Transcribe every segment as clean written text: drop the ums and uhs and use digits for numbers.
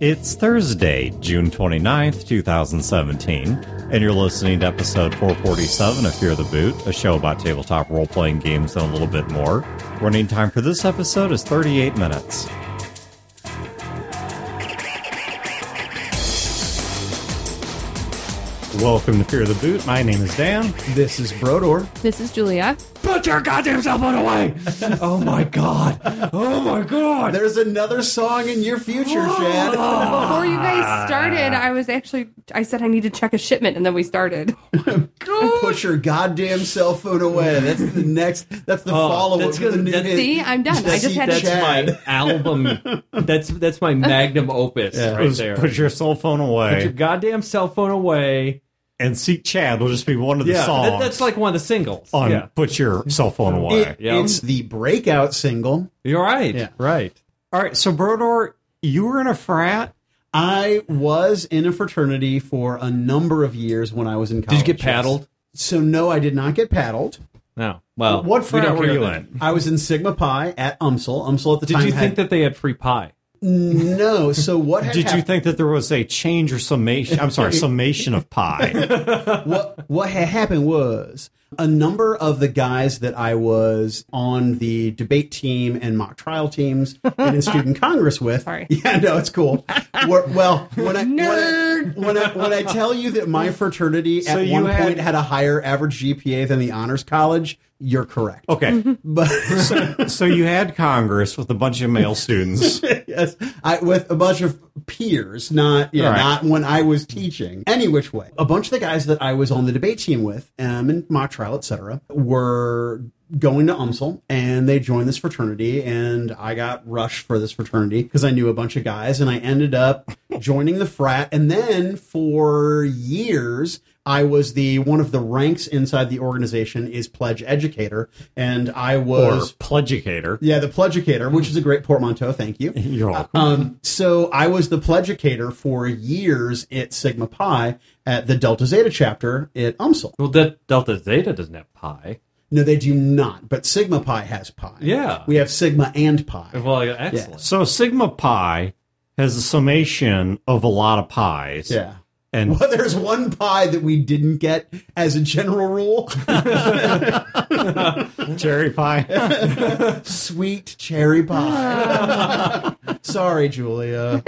It's Thursday, June 29th, 2017, and you're listening to episode 447 of Fear the Boot, a show about tabletop role-playing games and a little bit more. Running time for this episode is 38 minutes. Welcome to Fear the Boot. My name is Dan. This is Brodeur. This is Julia. Put your goddamn cell phone away! Oh my god. Oh my god. There's another song in your future, Chad. Before you guys started, I said I need to check a shipment, and then we started. Put your goddamn cell phone away. That's the next. That's the follow-up to the new hit. See, I'm done. I just had to check. That's my album. That's my magnum opus right there. Put your cell phone away. Put your goddamn cell phone away. And Seek Chad will just be one of the songs. That's like one of the singles. On Put Your Cell Phone Away. It's the breakout single. You're right. Yeah. Right. All right. So, Brodeur, you were in a frat. I was in a fraternity for a number of years when I was in college. Did you get paddled? So, no, I did not get paddled. No. Well, what frat were you in? I was in Sigma Pi at UMSL. UMSL at the time. Did you think that they had free pie? No. So what had happened? You think that there was a change or summation? I'm sorry, summation of pie. What had happened was a number of the guys that I was on the debate team and mock trial teams and in student congress with. Sorry. Yeah, no, it's cool. When I tell you that my fraternity at one point had a higher average GPA than the honors college, you're correct. Okay. But so you had Congress with a bunch of male students. Yes. With a bunch of peers, not when I was teaching. Any which way. A bunch of the guys that I was on the debate team with, and mock trial, etc., were going to UMSL, and they joined this fraternity, and I got rushed for this fraternity because I knew a bunch of guys, and I ended up joining the frat, and then for years I was one of the ranks inside the organization is pledge educator, and I was... Or pledgecator. Yeah, the pledgecator, which is a great portmanteau, thank you. You're welcome. So I was the pledgecator for years at Sigma Pi at the Delta Zeta chapter at UMSL. Well, Delta Zeta doesn't have Pi. No, they do not, but Sigma Pi has Pi. Yeah. We have Sigma and Pi. Well, excellent. Yeah. So Sigma Pi has a summation of a lot of pies. Yeah. And there's one pie that we didn't get as a general rule. Cherry pie. Sweet cherry pie. Sorry, Julia.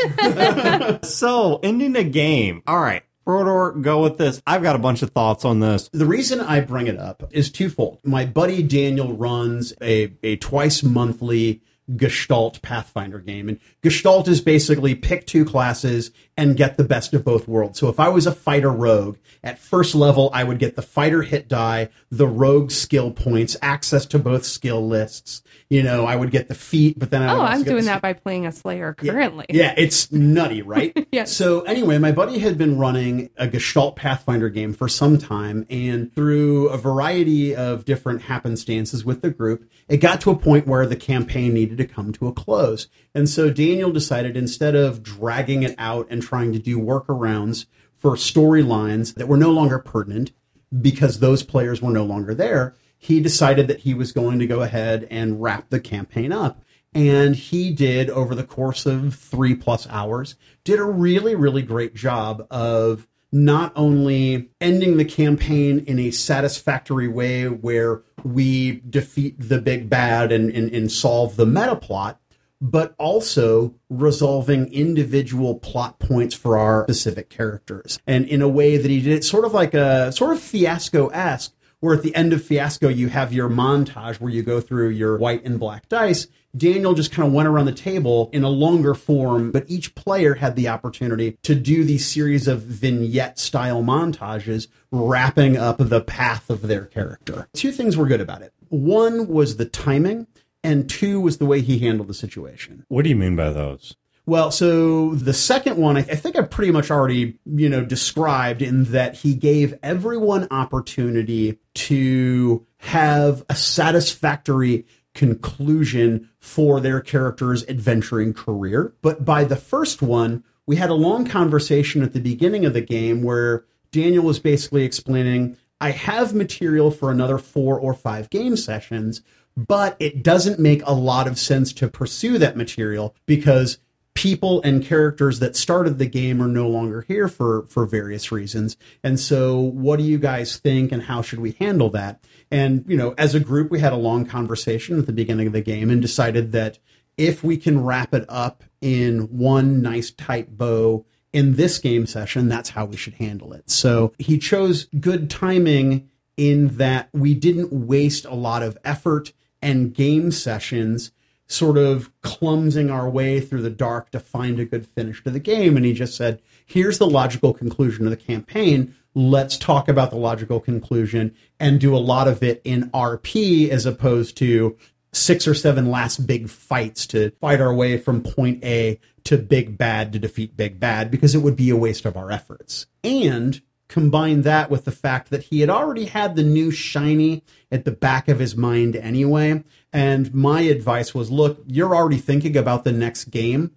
So, ending the game. All right. Brodeur, go with this. I've got a bunch of thoughts on this. The reason I bring it up is twofold. My buddy Daniel runs a twice-monthly Gestalt Pathfinder game, and Gestalt is basically pick two classes and get the best of both worlds. So if I was a fighter rogue, at first level I would get the fighter hit die, the rogue skill points, access to both skill lists. You know, I would get the feat, but then I would I'm doing that by playing a Slayer currently. Yeah, it's nutty, right? Yes. So anyway, my buddy had been running a Gestalt Pathfinder game for some time, and through a variety of different happenstances with the group, it got to a point where the campaign needed to come to a close. And so Daniel decided, instead of dragging it out and trying to do workarounds for storylines that were no longer pertinent because those players were no longer there, he decided that he was going to go ahead and wrap the campaign up. And he did, over the course of 3+ hours, did a really, really great job of not only ending the campaign in a satisfactory way where we defeat the big bad and solve the meta plot, but also resolving individual plot points for our specific characters. And in a way that he did it sort of like a sort of Fiasco-esque, where at the end of Fiasco, you have your montage where you go through your white and black dice. Daniel just kind of went around the table in a longer form, but each player had the opportunity to do these series of vignette-style montages wrapping up the path of their character. Two things were good about it. One was the timing, and two was the way he handled the situation. What do you mean by those? Well, so the second one, I think I pretty much already, described, in that he gave everyone opportunity to have a satisfactory conclusion for their character's adventuring career. But by the first one, we had a long conversation at the beginning of the game where Daniel was basically explaining, I have material for another 4 or 5 game sessions, but it doesn't make a lot of sense to pursue that material because people and characters that started the game are no longer here for various reasons. And so what do you guys think and how should we handle that? And, you know, as a group, we had a long conversation at the beginning of the game and decided that if we can wrap it up in one nice tight bow in this game session, that's how we should handle it. So he chose good timing in that we didn't waste a lot of effort and game sessions sort of clumsing our way through the dark to find a good finish to the game. And he just said, here's the logical conclusion of the campaign. Let's talk about the logical conclusion and do a lot of it in RP as opposed to 6 or 7 last big fights to fight our way from point A to big bad to defeat big bad, because it would be a waste of our efforts. And combine that with the fact that he had already had the new shiny at the back of his mind anyway. And my advice was, look, you're already thinking about the next game.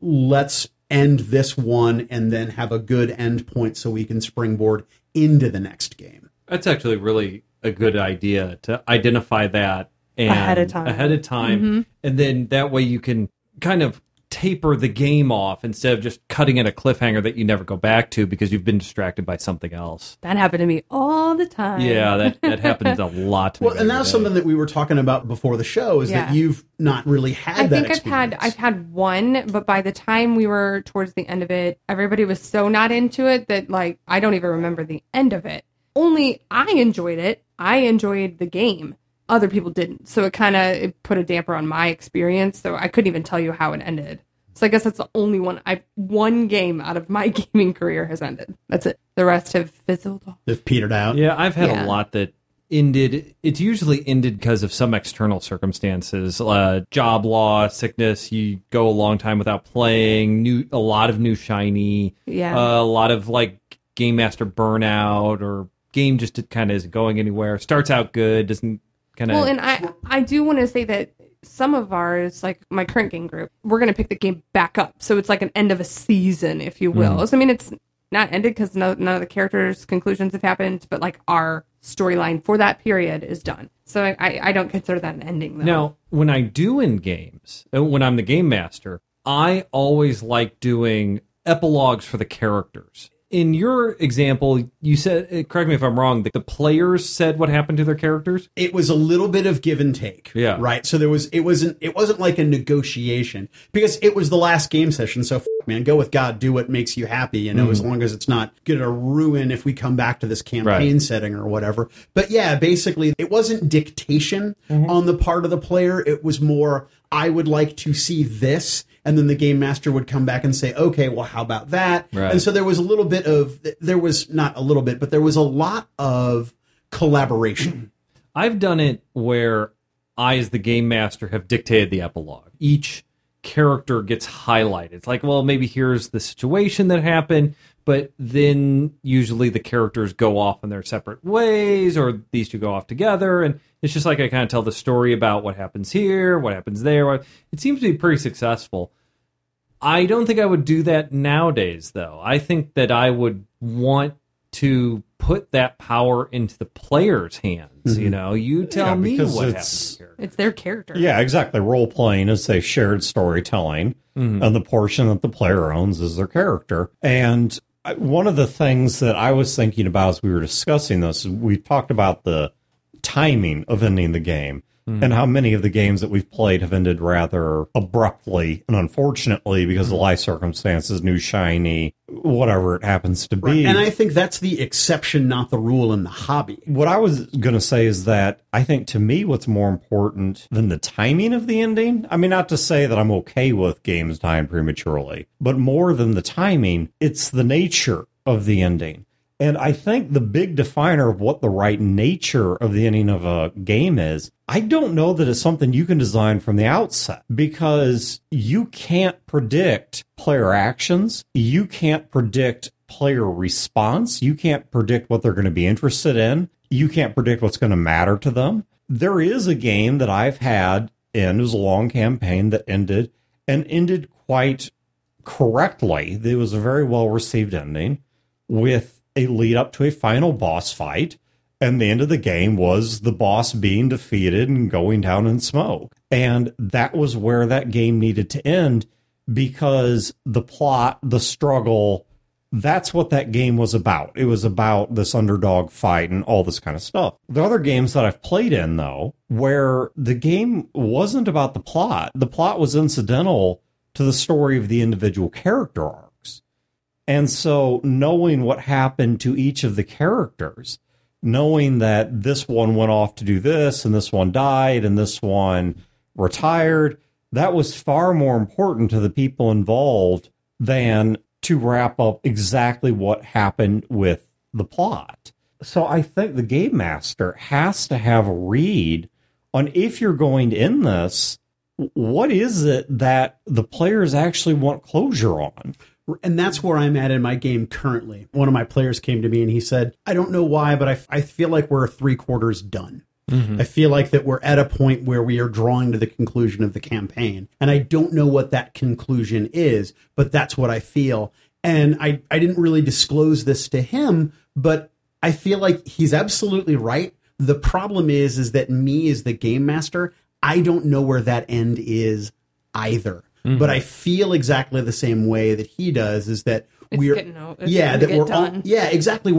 Let's end this one and then have a good end point so we can springboard into the next game. That's actually really a good idea to identify that and ahead of time. Mm-hmm. And then that way you can kind of taper the game off instead of just cutting in a cliffhanger that you never go back to because you've been distracted by something else. That happened to me all the time. Yeah, that happens a lot to me. Well, and that's something that we were talking about before the show is that you've not really had experience. I've had one, but by the time we were towards the end of it, everybody was so not into it that like I don't even remember the end of it. Only I enjoyed it. I enjoyed the game. Other people didn't. So it put a damper on my experience. So I couldn't even tell you how it ended. So I guess that's the only one game out of my gaming career has ended. That's it. The rest have fizzled off. They've petered out. Yeah, I've had a lot that ended. It's usually ended because of some external circumstances. Job loss, sickness, you go a long time without playing, a lot of new shiny, a lot of like game master burnout or game just kind of isn't going anywhere. Starts out good, doesn't. Well, and I do want to say that some of ours, like my current game group, we're going to pick the game back up. So it's like an end of a season, if you will. Mm-hmm. So, I mean, it's not ended because none of the characters' conclusions have happened, but like our storyline for that period is done. So I don't consider that an ending, though. Now, when I do end games, when I'm the game master, I always like doing epilogues for the characters. In your example, you said, correct me if I'm wrong, the players said what happened to their characters? It was a little bit of give and take. Yeah. Right? So it wasn't like a negotiation because it was the last game session. So, man, go with God, do what makes you happy, as long as it's not going to ruin if we come back to this campaign setting or whatever. But yeah, basically, it wasn't dictation on the part of the player. It was more, I would like to see this. And then the game master would come back and say, okay, well, how about that? Right. And so there was a lot of collaboration. I've done it where I, as the game master, have dictated the epilogue. Each character gets highlighted. It's like, well, maybe here's the situation that happened, but then usually the characters go off in their separate ways, or these two go off together. And it's just like I kind of tell the story about what happens here, what happens there. It seems to be pretty successful. I don't think I would do that nowadays, though. I think that I would want to put that power into the player's hands. Mm-hmm. You know, you tell me what happens here. It's their character. Yeah, exactly. Role-playing is a shared storytelling, and the portion that the player owns is their character. And one of the things that I was thinking about as we were discussing this, we talked about the timing of ending the game and how many of the games that we've played have ended rather abruptly and unfortunately because of life circumstances, new shiny, whatever it happens to be. And I think that's the exception, not the rule in the hobby. What I was going to say is that I think to me what's more important than the timing of the ending, I mean, not to say that I'm okay with games dying prematurely, but more than the timing, it's the nature of the ending. And I think the big definer of what the right nature of the ending of a game is, I don't know that it's something you can design from the outset because you can't predict player actions. You can't predict player response. You can't predict what they're going to be interested in. You can't predict what's going to matter to them. There is a game that I've had, and it was a long campaign that ended quite correctly. It was a very well-received ending with a lead up to a final boss fight, and the end of the game was the boss being defeated and going down in smoke. And that was where that game needed to end because the plot, the struggle, that's what that game was about. It was about this underdog fight and all this kind of stuff. The other games that I've played in, though, where the game wasn't about the plot was incidental to the story of the individual character arcs. And so knowing what happened to each of the characters, knowing that this one went off to do this and this one died and this one retired, that was far more important to the people involved than to wrap up exactly what happened with the plot. So I think the game master has to have a read on, if you're going to end this, what is it that the players actually want closure on? And that's where I'm at in my game currently. One of my players came to me and he said, I don't know why, but I feel like we're 3/4 done. Mm-hmm. I feel like that we're at a point where we are drawing to the conclusion of the campaign. And I don't know what that conclusion is, but that's what I feel. And I didn't really disclose this to him, but I feel like he's absolutely right. The problem is that me as the game master, I don't know where that end is either. Mm-hmm. But I feel exactly the same way that he does, is that we're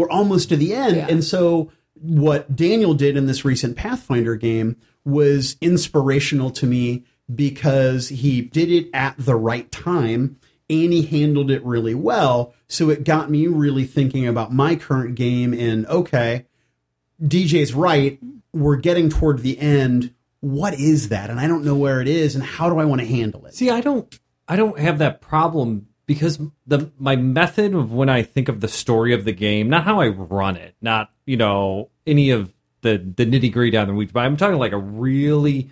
almost to the end. Yeah. And so what Daniel did in this recent Pathfinder game was inspirational to me because he did it at the right time and he handled it really well. So it got me really thinking about my current game and, okay, DJ's right. We're getting toward the end. What is that? And I don't know where it is and how do I want to handle it? See, I don't have that problem because my method of when I think of the story of the game, not how I run it, not, any of the nitty-gritty down the weeds, but I'm talking like a really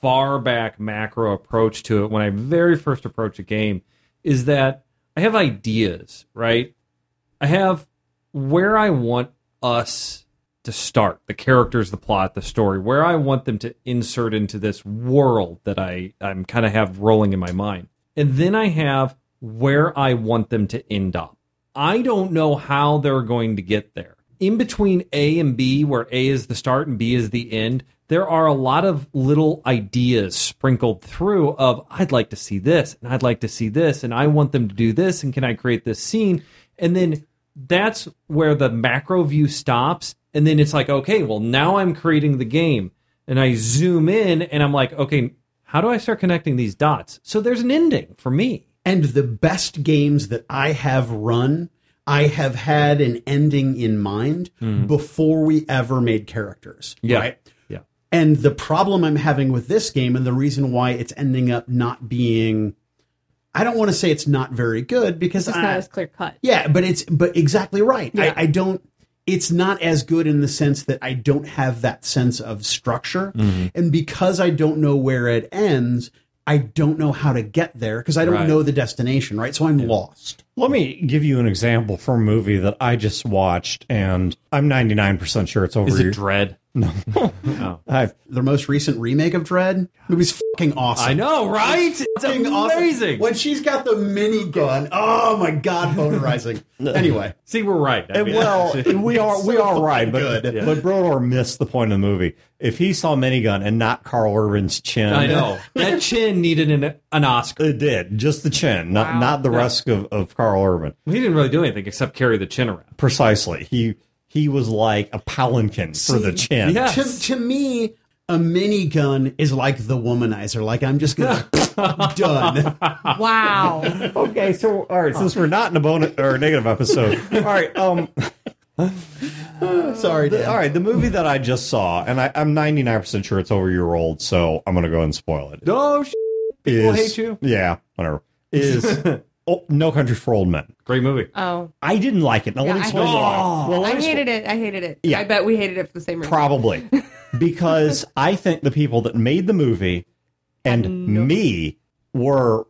far back macro approach to it. When I very first approach a game is that I have ideas, right? I have where I want us to start, the characters, the plot, the story, where I want them to insert into this world that I'm kind of have rolling in my mind. And then I have where I want them to end up. I don't know how they're going to get there. In between A and B, where A is the start and B is the end, there are a lot of little ideas sprinkled through of, I'd like to see this, and I'd like to see this, and I want them to do this, and can I create this scene? And then that's where the macro view stops. And then it's like, okay, well, now I'm creating the game. And I zoom in and I'm like, okay, how do I start connecting these dots? So there's an ending for me. And the best games that I have run, I have had an ending in mind before we ever made characters. Yeah. Right? Yeah. And the problem I'm having with this game and the reason why it's ending up not being, I don't want to say it's not very good because it's not as clear cut. Yeah, but it's exactly right. Yeah. It's not as good in the sense that I don't have that sense of structure. Mm-hmm. And because I don't know where it ends, I don't know how to get there because I don't know the destination, right? So I'm lost. Let me give you an example from a movie that I just watched, and I'm 99% sure it's over. Is it Dread? No. The most recent remake of Dread? It was fucking awesome. I know, right? It's amazing. Awesome. When she's got the minigun, oh my God, bonerizing. Anyway. See, we're right. But Brodeur missed the point of the movie. If he saw minigun and not Carl Urban's chin. I know. That chin needed an Oscar. It did. Just the chin, not the rest of Carl Urban. He didn't really do anything except carry the chin around. Precisely. He was like a palanquin for the chin. Yes. To me, a minigun is like the womanizer. Like, I'm just going to... Done. Wow. Okay, so, all right, since we're not in a bonus or a negative episode. All right. Sorry, Dan. All right, the movie that I just saw, and I'm 99% sure it's over a year old, so I'm going to go ahead and spoil it. Oh, shit. People hate you. Yeah, whatever. No Country for Old Men. Great movie. Oh. I didn't like it. Now, let me explain why. Well, I hated it. Yeah. I bet we hated it for the same reason. Probably. Because I think the people that made the movie and me were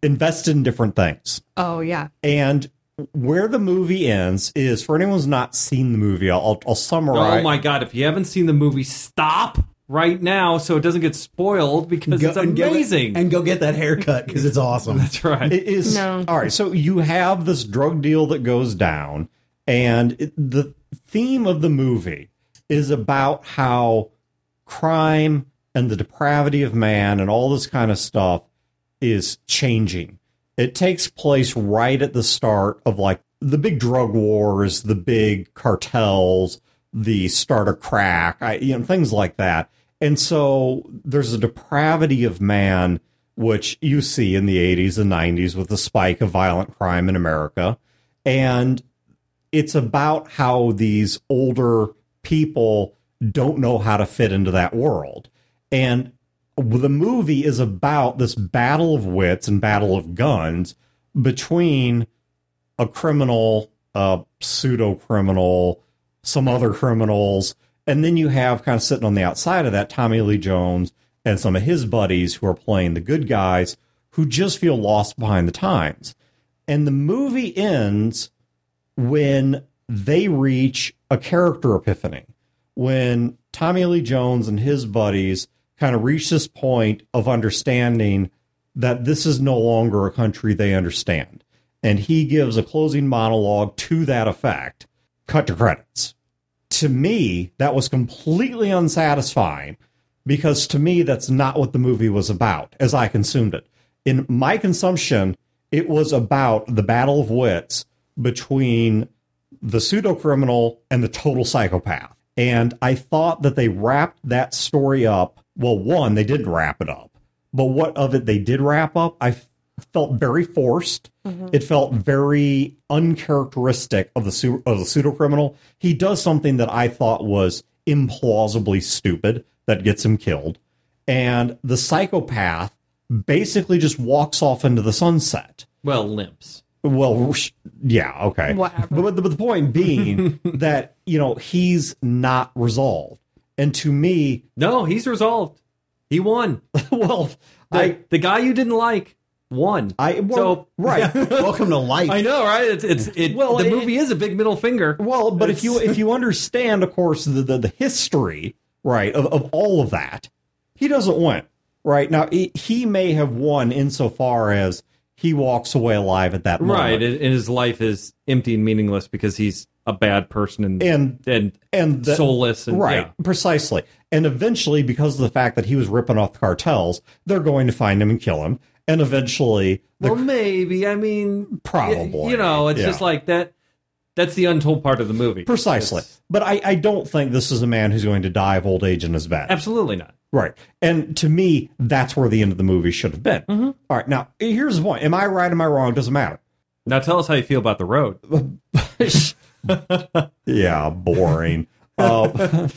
invested in different things. Oh, yeah. And where the movie ends is, for anyone who's not seen the movie, I'll summarize. Oh, my God. If you haven't seen the movie, stop right now so it doesn't get spoiled because it's amazing. Go get that haircut because it's awesome. That's right. It is. No. All right. So you have this drug deal that goes down, and the theme of the movie is about how crime and the depravity of man and all this kind of stuff is changing. It takes place right at the start of, like, the big drug wars, the big cartels, the start of crack, things like that. And so there's a depravity of man, which you see in the 80s and 90s with the spike of violent crime in America. And it's about how these older people don't know how to fit into that world. And the movie is about this battle of wits and battle of guns between a criminal, a pseudo-criminal, some other criminals, and then you have kind of sitting on the outside of that Tommy Lee Jones and some of his buddies who are playing the good guys who just feel lost behind the times. And the movie ends when they reach a character epiphany, when Tommy Lee Jones and his buddies kind of reach this point of understanding that this is no longer a country they understand. And he gives a closing monologue to that effect. Cut to credits. To me, that was completely unsatisfying, because to me, that's not what the movie was about as I consumed it. In my consumption, it was about the battle of wits between the pseudo-criminal and the total psychopath. And I thought that they wrapped that story up. Well, one, they didn't wrap it up. But what of it they did wrap up, I felt very forced. Mm-hmm. It felt very uncharacteristic of the pseudo-criminal. He does something that I thought was implausibly stupid that gets him killed. And the psychopath basically just walks off into the sunset. Well, limps. Well, yeah, okay. Whatever. But the point being that, he's not resolved. And to me... No, he's resolved. He won. Well, the guy you didn't like won. Right. Welcome to life. I know, right? The movie is a big middle finger. Well, but if you understand, of course, the history, right, of all of that, he doesn't win, right? Now, he may have won insofar as he walks away alive at that moment. Right, and his life is empty and meaningless because he's a bad person and soulless. And, right, yeah. Precisely. And eventually, because of the fact that he was ripping off the cartels, they're going to find him and kill him. And eventually... Probably. Just like that. That's the untold part of the movie. Precisely. But I don't think this is a man who's going to die of old age in his bed. Absolutely not. Right. And to me, that's where the end of the movie should have been. Mm-hmm. All right. Now, here's the point. Am I right? Am I wrong? It doesn't matter. Now tell us how you feel about The Road. Yeah, boring. But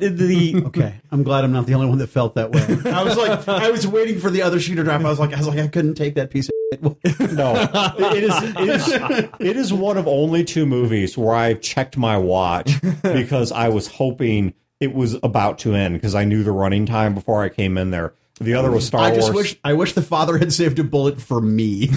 the... Okay. I'm glad I'm not the only one that felt that way. I was waiting for the other shoe to drop. I was like, I couldn't take that piece of shit. No. It is one of only two movies where I've checked my watch because I was hoping it was about to end, because I knew the running time before I came in there. The other was Star Wars. I wish the father had saved a bullet for me.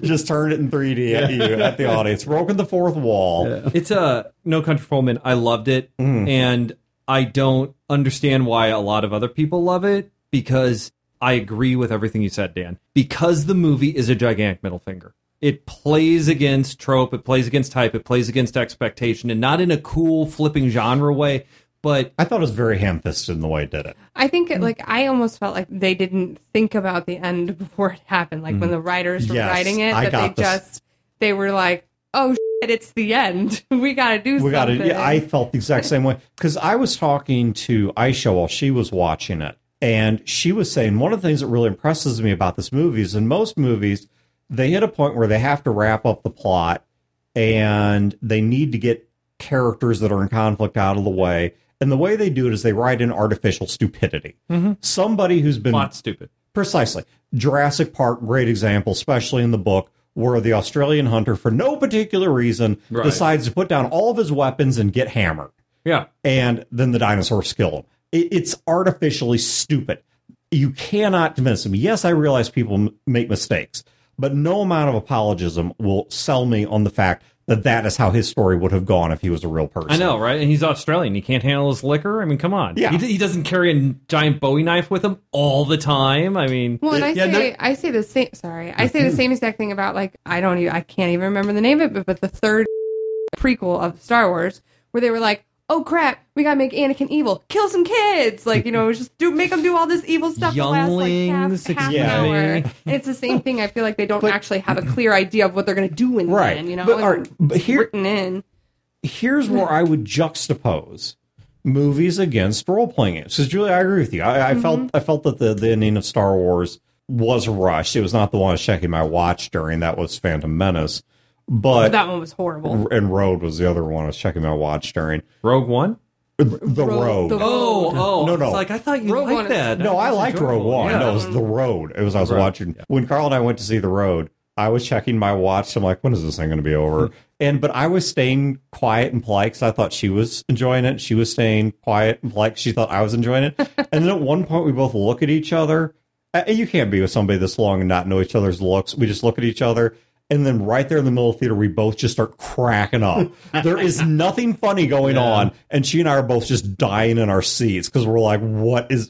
Just turned it in 3D at you, at the audience. Broken the fourth wall. Yeah. It's a No Country for Old Men. I loved it. Mm. And I don't understand why a lot of other people love it, because I agree with everything you said, Dan. Because the movie is a gigantic middle finger. It plays against trope. It plays against type. It plays against expectation. And not in a cool, flipping genre way. But I thought it was very ham-fisted in the way it did it. I think I almost felt like they didn't think about the end before it happened. Like when the writers were writing it, they were like, "Oh shit, it's the end. We got to do something." Yeah, I felt the exact same way, because I was talking to Aisha while she was watching it, and she was saying one of the things that really impresses me about this movie is in most movies they hit a point where they have to wrap up the plot and they need to get characters that are in conflict out of the way. And the way they do it is they write in artificial stupidity. Mm-hmm. Somebody who's been... Plot stupid. Precisely. Jurassic Park, great example, especially in the book, where the Australian hunter, for no particular reason, decides to put down all of his weapons and get hammered. Yeah. And then the dinosaurs kill him. It's artificially stupid. You cannot convince them. Yes, I realize people make mistakes, but no amount of apologism will sell me on the fact that is how his story would have gone if he was a real person. I know, right? And he's Australian. He can't handle his liquor. I mean, come on. Yeah. He doesn't carry a giant Bowie knife with him all the time. I mean... Well, and I say the same exact thing about, like, I can't even remember the name of it, but the third prequel of Star Wars, where they were like, oh crap, we gotta make Anakin evil. Kill some kids! Like, you know, just do make them do all this evil stuff the last, like, half an hour. And it's the same thing. I feel like they don't actually have a clear idea of what they're gonna do in the end, you know? Here's where I would juxtapose movies against role-playing games. Because, Julia, I agree with you. I felt that the ending of Star Wars was rushed. It was not the one I was checking my watch during. That was Phantom Menace. But that one was horrible. And Rogue was the other one I was checking my watch during. Rogue One? The Road. No. It's like, I thought you liked that. No, I liked Rogue One. Yeah. No, it was The Road. It was I was watching. Yeah. When Carl and I went to see The Road, I was checking my watch. I'm like, when is this thing going to be over? But I was staying quiet and polite because I thought she was enjoying it. She was staying quiet and polite because she thought I was enjoying it. And then at one point, we both look at each other. You can't be with somebody this long and not know each other's looks. We just look at each other. And then right there in the middle of the theater, we both just start cracking up. There is nothing funny going on. And she and I are both just dying in our seats because we're like, anyways.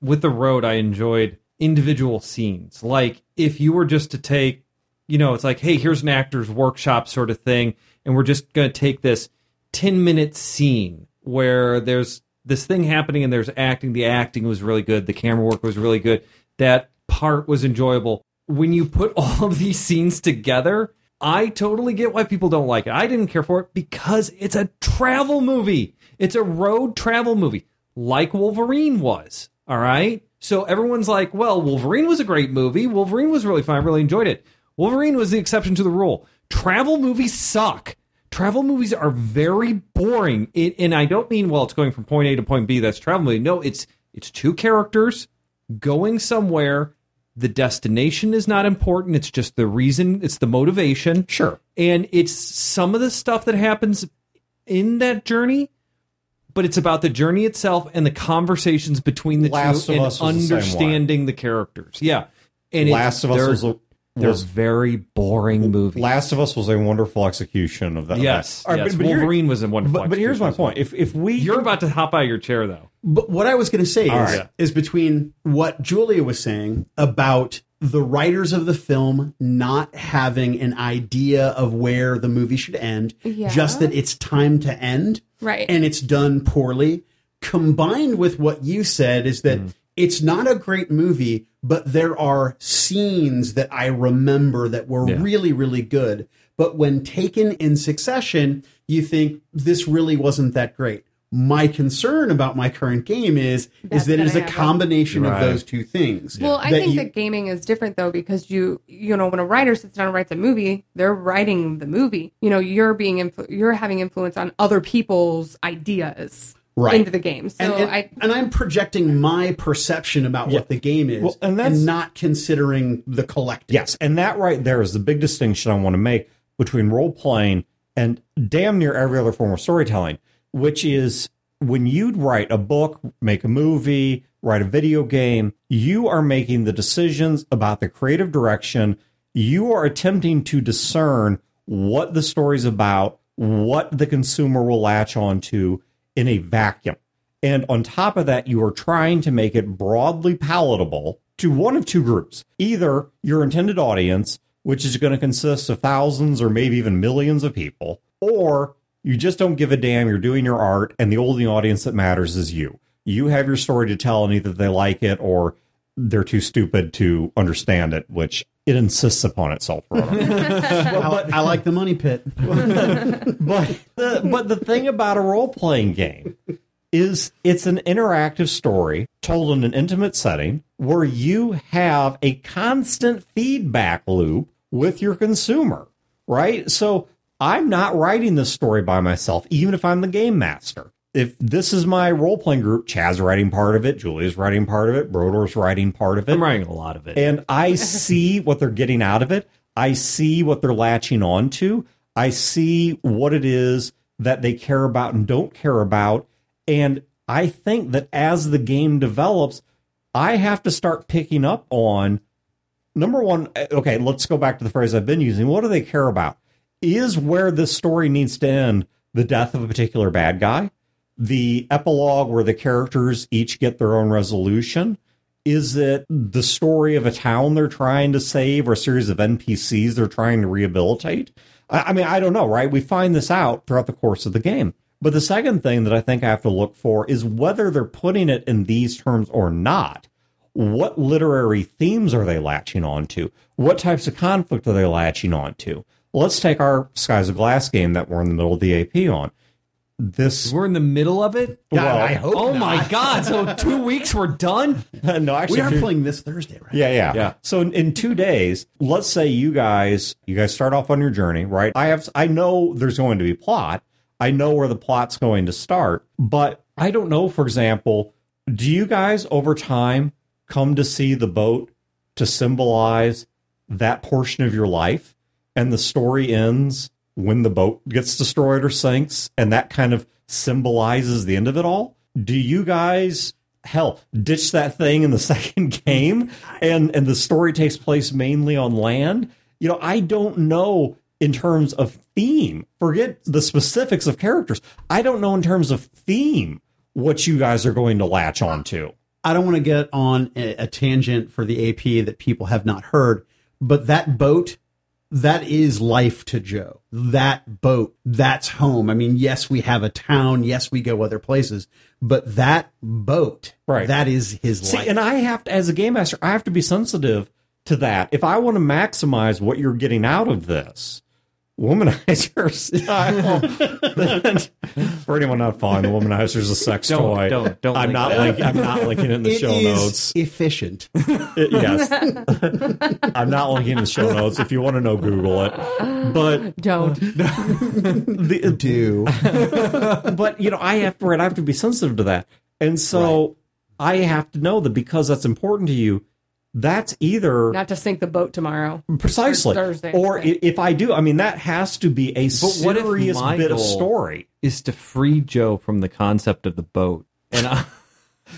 With The Road, I enjoyed individual scenes. Like, if you were just to take, you know, it's like, hey, here's an actor's workshop sort of thing. And we're just going to take this 10-minute scene where there's this thing happening and there's acting. The acting was really good. The camera work was really good. That part was enjoyable. When you put all of these scenes together, I totally get why people don't like it. I didn't care for it because it's a travel movie. It's a road travel movie, like Wolverine was, all right? So everyone's like, well, Wolverine was a great movie. Wolverine was really fun. I really enjoyed it. Wolverine was the exception to the rule. Travel movies suck. Travel movies are very boring. And I don't mean, well, it's going from point A to point B. That's a travel movie. No, it's two characters going somewhere. The destination is not important. It's just the reason. It's the motivation. Sure. And it's some of the stuff that happens in that journey, but it's about the journey itself and the conversations between the two and understanding the characters. Yeah. And Last of Us was a very boring movie. Last of Us was a wonderful execution of that. Yes. Right, yes. But Wolverine was a wonderful execution. But here's my point. You're about to hop out of your chair, though. But what I was going to say is between what Julia was saying about the writers of the film not having an idea of where the movie should end, just that it's time to end, and it's done poorly, combined with what you said is that it's not a great movie, but there are scenes that I remember that were really, really good. But when taken in succession, you think this really wasn't that great. My concern about my current game is that it is a combination of those two things. Well, I think that gaming is different, though, because you know, when a writer sits down and writes a movie, they're writing the movie. You know, you're being you're having influence on other people's ideas into the game. So I'm projecting my perception about what the game is, and not considering the collective. Yes, and that right there is the big distinction I want to make between role playing and damn near every other form of storytelling. Which is, when you write a book, make a movie, write a video game, you are making the decisions about the creative direction. You are attempting to discern what the story's about, what the consumer will latch onto in a vacuum. And on top of that, you are trying to make it broadly palatable to one of two groups. Either your intended audience, which is going to consist of thousands or maybe even millions of people, or you just don't give a damn. You're doing your art, and the only audience that matters is you. You have your story to tell, and either they like it or they're too stupid to understand it, which it insists upon itself. But I like the money pit. But the thing about a role-playing game is it's an interactive story told in an intimate setting where you have a constant feedback loop with your consumer, right? So I'm not writing this story by myself, even if I'm the game master. If this is my role-playing group, Chad's writing part of it, Julia's writing part of it, Brodeur's writing part of it. I'm writing a lot of it. And I see what they're getting out of it. I see what they're latching on to. I see what it is that they care about and don't care about. And I think that as the game develops, I have to start picking up on, number one, okay, let's go back to the phrase I've been using. What do they care about? Is where this story needs to end the death of a particular bad guy? The epilogue where the characters each get their own resolution? Is it the story of a town they're trying to save or a series of NPCs they're trying to rehabilitate? I mean, I don't know, right? We find this out throughout the course of the game. But the second thing that I think I have to look for is whether they're putting it in these terms or not. What literary themes are they latching on to? What types of conflict are they latching on to? Let's take our Skies of Glass game that we're in the middle of the AP on. We're in the middle of it? God, well, I hope not. My God. So 2 weeks, we're done? No, actually. We are playing this Thursday, right? Yeah. So in 2 days, let's say you guys start off on your journey, right? I know there's going to be plot. I know where the plot's going to start, but I don't know, for example, do you guys over time come to see the boat to symbolize that portion of your life? And the story ends when the boat gets destroyed or sinks, and that kind of symbolizes the end of it all? Do you guys, ditch that thing in the second game, and the story takes place mainly on land? You know, I don't know in terms of theme. Forget the specifics of characters. I don't know in terms of theme what you guys are going to latch onto. I don't want to get on a tangent for the AP that people have not heard, but that boat... that is life to Joe. That boat, that's home. I mean, yes, we have a town. Yes, we go other places. But that boat, right, that is his life. And I have to, as a game master, I have to be sensitive to that. If I want to maximize what you're getting out of this, Womanizer style. For anyone not following, the Womanizer is a sex toy. Don't. I'm not linking it in the show notes. Efficient. Yes. I'm not linking in the show notes. If you want to know, Google it. But don't. Do. But you know, I have to be sensitive to that, and so right. I have to know that because that's important to you. That's either... not to sink the boat tomorrow. Precisely. Or if I do, I mean, that has to be a serious bit of story. Is to free Joe from the concept of the boat. And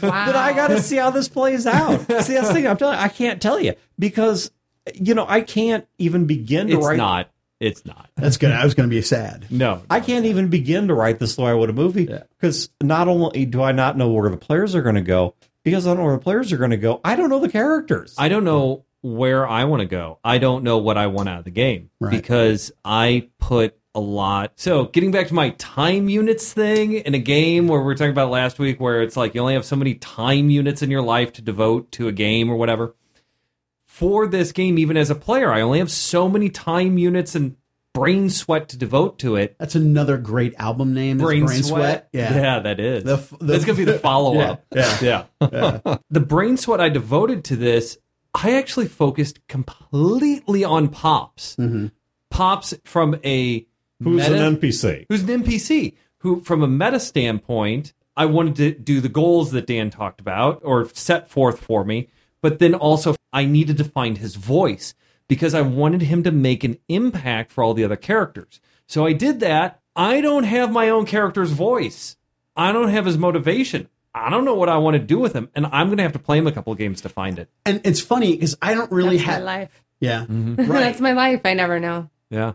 But I got to see how this plays out. See, that's the thing I'm telling you. I can't tell you because, you know, I can't even begin to write... It's not. That's good. I was going to be sad. No. I can't even begin to write this the way I would a movie because not only do I not know where the players are going to go, because I don't know where the players are going to go. I don't know the characters. I don't know where I want to go. I don't know what I want out of the game. Right. Because I put a lot... So getting back to my time units thing in a game where we were talking about last week where it's like you only have so many time units in your life to devote to a game or whatever. For this game, even as a player, I only have so many time units and brain sweat to devote to it. That's another great album name. Brain sweat. Yeah, that is. That's going to be the follow-up. Yeah. The brain sweat I devoted to this, I actually focused completely on Pops. Mm-hmm. Pops from a... Who's an NPC. Who, from a meta standpoint, I wanted to do the goals that Dan talked about or set forth for me. But then also, I needed to find his voice, because I wanted him to make an impact for all the other characters. So I did that. I don't have my own character's voice. I don't have his motivation. I don't know what I want to do with him, and I'm going to have to play him a couple of games to find it. And it's funny, because I don't really have... my life. Yeah. Mm-hmm. Right. That's my life. I never know. Yeah.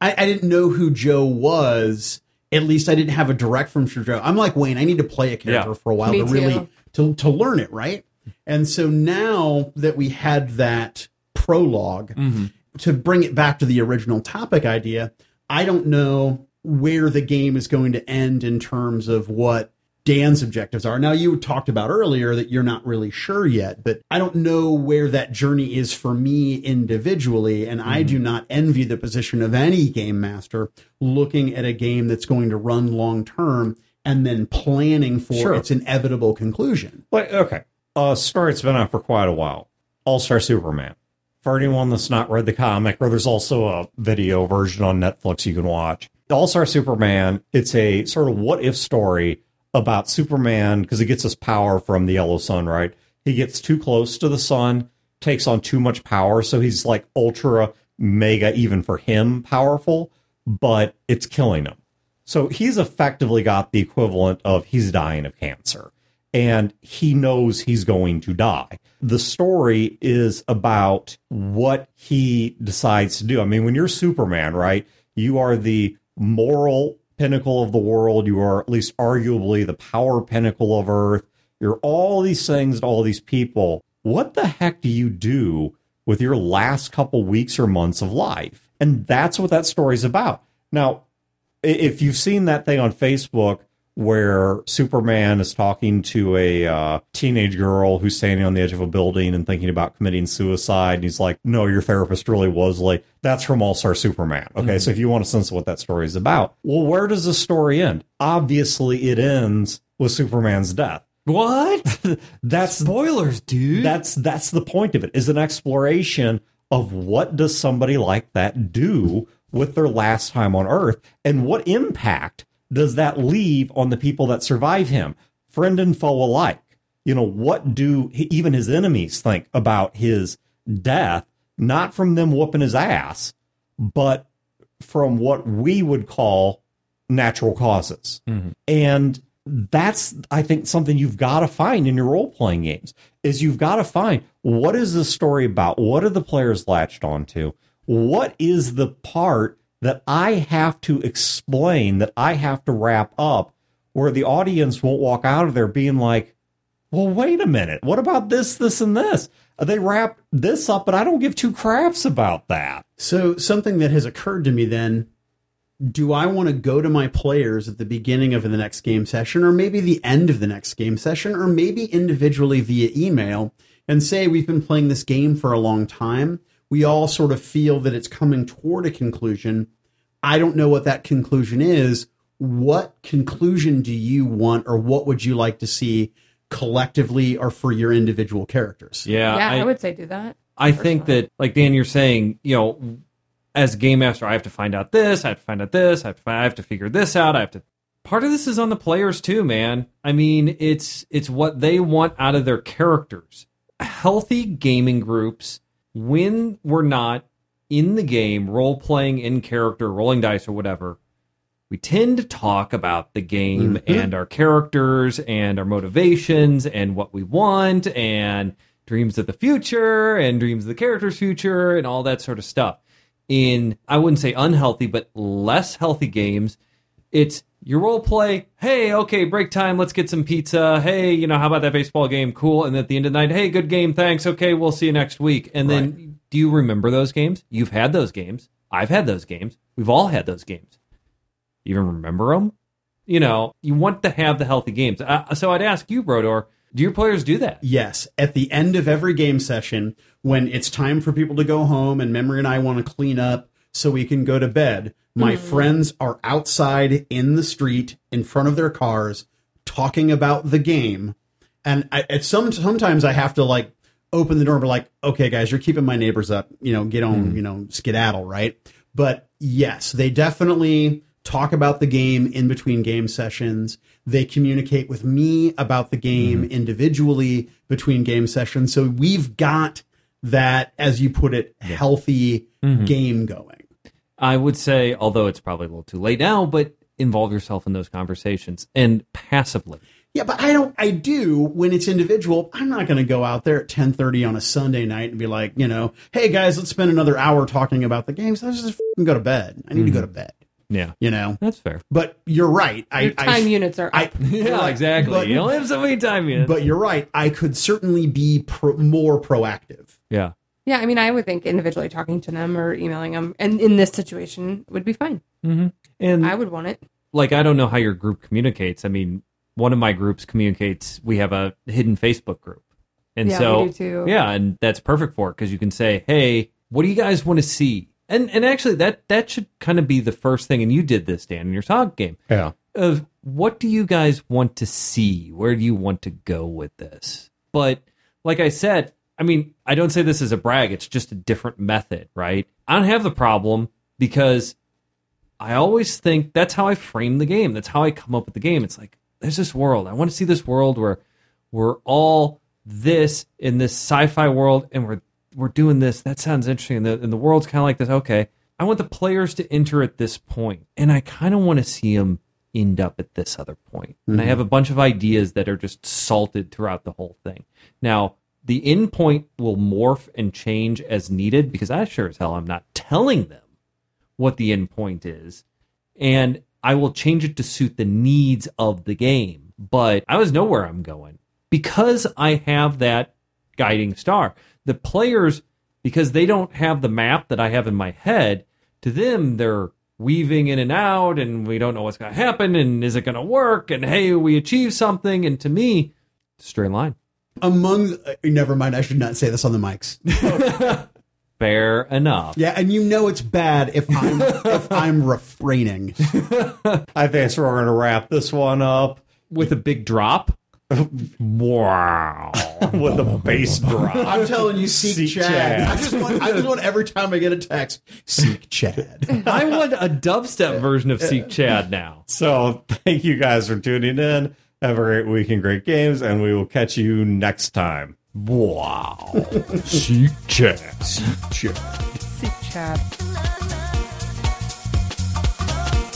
I didn't know who Joe was. At least I didn't have a direct from Joe. I'm like, Wayne, I need to play a character for a while to really to learn it, right? And so now that we had that... prologue, mm-hmm. to bring it back to the original topic idea, I don't know where the game is going to end in terms of what Dan's objectives are. Now, you talked about earlier that you're not really sure yet, but I don't know where that journey is for me individually, and mm-hmm. I do not envy the position of any game master looking at a game that's going to run long term and then planning for its inevitable conclusion. Well, okay. A story that's been on for quite a while, All-Star Superman. For anyone that's not read the comic, or there's also a video version on Netflix you can watch. All-Star Superman, it's a sort of what-if story about Superman, because he gets his power from the yellow sun, right? He gets too close to the sun, takes on too much power, so he's like ultra, mega, even for him, powerful, but it's killing him. So he's effectively got the equivalent of he's dying of cancer, and he knows he's going to die. The story is about what he decides to do. I mean, when you're Superman, right, you are the moral pinnacle of the world. You are at least arguably the power pinnacle of Earth. You're all these things to all these people. What the heck do you do with your last couple weeks or months of life? And that's what that story's about. Now, if you've seen that thing on Facebook where Superman is talking to a teenage girl who's standing on the edge of a building and thinking about committing suicide, and he's like, no, your therapist really was late. That's from All-Star Superman. Okay, mm-hmm. So if you want a sense of what that story is about, well, where does the story end? Obviously, it ends with Superman's death. What? That's spoilers, dude. That's the point of it, is an exploration of what does somebody like that do with their last time on Earth, and what impact does that leave on the people that survive him, friend and foe alike? You know, what do even his enemies think about his death? Not from them whooping his ass, but from what we would call natural causes. Mm-hmm. And that's, I think, something you've got to find in your role-playing games, is you've got to find, what is the story about? What are the players latched onto? What is the part that I have to explain, that I have to wrap up, where the audience won't walk out of there being like, well, wait a minute, what about this, this, and this? They wrap this up, but I don't give two craps about that. So something that has occurred to me then, do I want to go to my players at the beginning of the next game session, or maybe the end of the next game session, or maybe individually via email, and say, we've been playing this game for a long time. We all sort of feel that it's coming toward a conclusion. I don't know what that conclusion is. What conclusion do you want, or what would you like to see collectively or for your individual characters? Yeah, I would say do that. I think that, like Dan, you're saying, you know, as a game master, I have to find out this, I have to find out this, I have to figure this out, I have to... Part of this is on the players too, man. I mean, it's what they want out of their characters. Healthy gaming groups, when we're not in the game, role-playing in character, rolling dice or whatever, we tend to talk about the game mm-hmm. and our characters and our motivations and what we want and dreams of the future and dreams of the character's future and all that sort of stuff. In, I wouldn't say unhealthy, but less healthy games, it's your role play. Hey, okay, break time. Let's get some pizza. Hey, you know, how about that baseball game? Cool. And at the end of the night, hey, good game. Thanks. Okay, we'll see you next week. And then do you remember those games? You've had those games. I've had those games. We've all had those games. You even remember them? You know, you want to have the healthy games. So I'd ask you, Brodeur, do your players do that? Yes. At the end of every game session, when it's time for people to go home and Memory and I want to clean up so we can go to bed, my friends are outside in the street in front of their cars talking about the game. And sometimes I have to like open the door and be like, okay, guys, you're keeping my neighbors up, you know, get on, you know, skedaddle, right? But yes, they definitely talk about the game in between game sessions. They communicate with me about the game individually between game sessions. So we've got that, as you put it, healthy game going. I would say, although it's probably a little too late now, but involve yourself in those conversations and passively. Yeah, but I do when it's individual. I'm not going to go out there at 10:30 on a Sunday night and be like, you know, hey guys, let's spend another hour talking about the games. Let's just go to bed. I need to go to bed. Yeah. You know? That's fair. But you're right. Your time units are up. Yeah, exactly. But, you only have so many time units. But you're right. I could certainly be more proactive. Yeah. Yeah, I mean, I would think individually talking to them or emailing them, and in this situation, would be fine. Mm-hmm. And I would want it. Like, I don't know how your group communicates. I mean, one of my groups communicates. We have a hidden Facebook group. And yeah, so, we do too. Yeah, and that's perfect for it, because you can say, hey, what do you guys want to see? And actually, that should kind of be the first thing, and you did this, Dan, in your SOG game. Yeah. Of what do you guys want to see? Where do you want to go with this? But, like I said, I mean, I don't say this as a brag. It's just a different method, right? I don't have the problem, because I always think that's how I frame the game. That's how I come up with the game. It's like, there's this world. I want to see this world where we're all this in this sci-fi world, and we're doing this. That sounds interesting. And the world's kind of like this. Okay, I want the players to enter at this point, and I kind of want to see them end up at this other point. Mm-hmm. And I have a bunch of ideas that are just salted throughout the whole thing. Now, the end point will morph and change as needed, because I sure as hell I'm not telling them what the end point is. And I will change it to suit the needs of the game. But I always know where I'm going, because I have that guiding star. The players, because they don't have the map that I have in my head, to them, they're weaving in and out, and we don't know what's going to happen, and is it going to work, and hey, we achieved something, and to me, straight line. Never mind, I should not say this on the mics. Fair enough. Yeah, and you know it's bad if I'm, if I'm refraining. I think we're going to wrap this one up. With a big drop? Wow. With a bass drop. I'm telling you, seek Chad. I just want every time I get a text, seek Chad. I want a dubstep version of Seek Chad now. So thank you guys for tuning in. Have a great week and great games, and we will catch you next time. Wow. Seek Chad. Seek Chad. Seek Chad.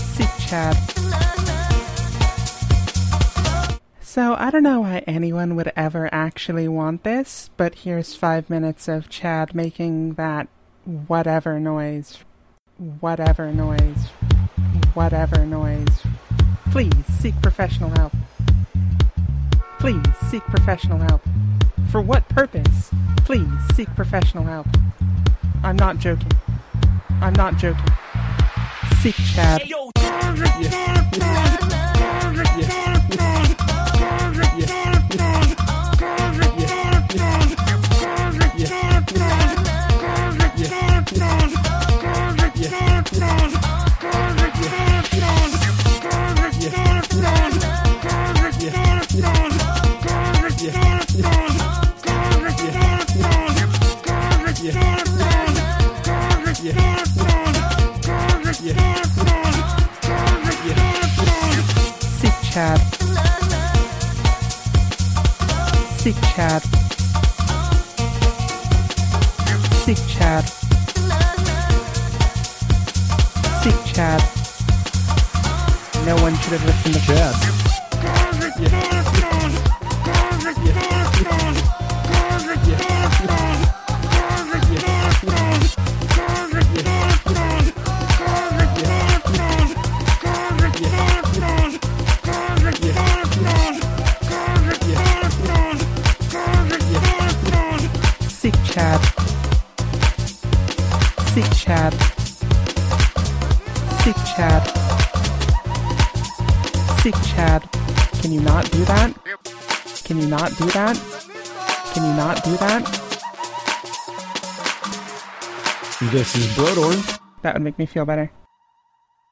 Seek Chad. So I don't know why anyone would ever actually want this, but here's 5 minutes of Chad making that whatever noise. Whatever noise. Whatever noise. Please seek professional help. Please seek professional help. For what purpose? Please seek professional help. I'm not joking. I'm not joking. Seek Chad. Chad. Seek Chad. Seek Chad. Seek Chad. No one should have listened to Chad. Seek Chad. Seek Chad. Seek Chad. Can you not do that? Can you not do that? Can you not do that? This is Brodeur. That would make me feel better.